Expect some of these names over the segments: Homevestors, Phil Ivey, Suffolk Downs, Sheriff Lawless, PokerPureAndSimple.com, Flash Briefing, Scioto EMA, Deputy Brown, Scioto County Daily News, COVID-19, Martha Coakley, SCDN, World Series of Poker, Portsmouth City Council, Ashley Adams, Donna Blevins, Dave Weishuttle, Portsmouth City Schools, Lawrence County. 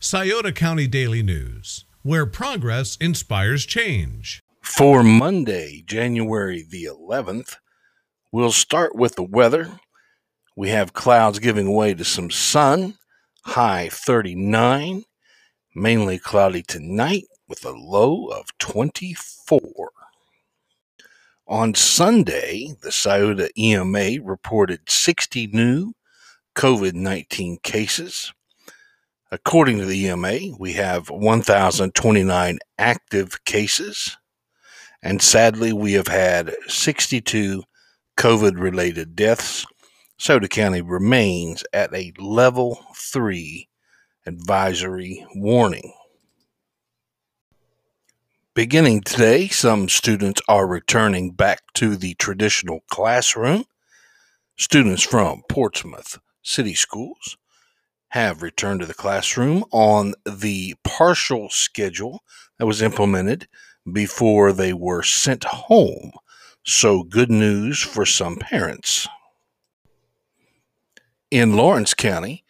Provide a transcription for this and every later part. Scioto County Daily News, where progress inspires change. For Monday, January the 11th, we'll start with the weather. We have clouds giving way to some sun, high 39, mainly cloudy tonight with a low of 24. On Sunday, the Scioto EMA reported 60 new COVID-19 cases. According to the EMA, we have 1,029 active cases, and sadly, we have had 62 COVID-related deaths. Scioto County remains at a level 3 advisory warning. Beginning today, some students are returning back to the traditional classroom. Students from Portsmouth City Schools have returned to the classroom on the partial schedule that was implemented before they were sent home. So good news for some parents. In Lawrence County,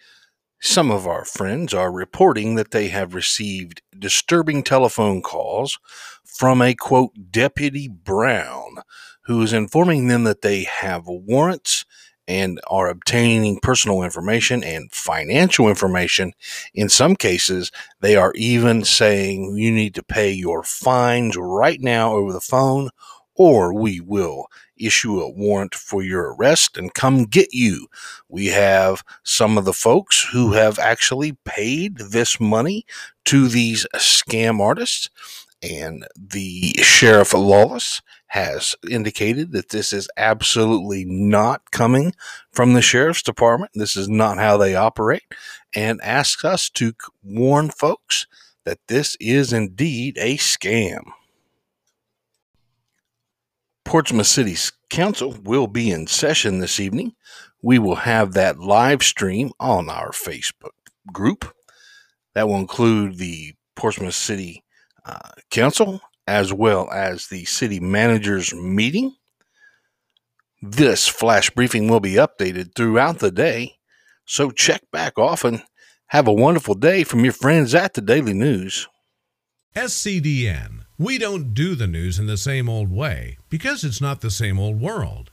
some of our friends are reporting that they have received disturbing telephone calls from a, quote, Deputy Brown, who is informing them that they have warrants and are obtaining personal information and financial information. In some cases, they are even saying you need to pay your fines right now over the phone, or we will issue a warrant for your arrest and come get you. We have some of the folks who have actually paid this money to these scam artists, and the Sheriff Lawless has indicated that this is absolutely not coming from the Sheriff's Department. This is not how they operate, and asks us to warn folks that this is indeed a scam. Portsmouth City Council will be in session this evening. We will have that live stream on our Facebook group. That will include the Portsmouth City Council, as well as the city manager's meeting. This flash briefing will be updated throughout the day, so check back often. Have a wonderful day from your friends at the Daily News. SCDN. We don't do the news in the same old way because it's not the same old world.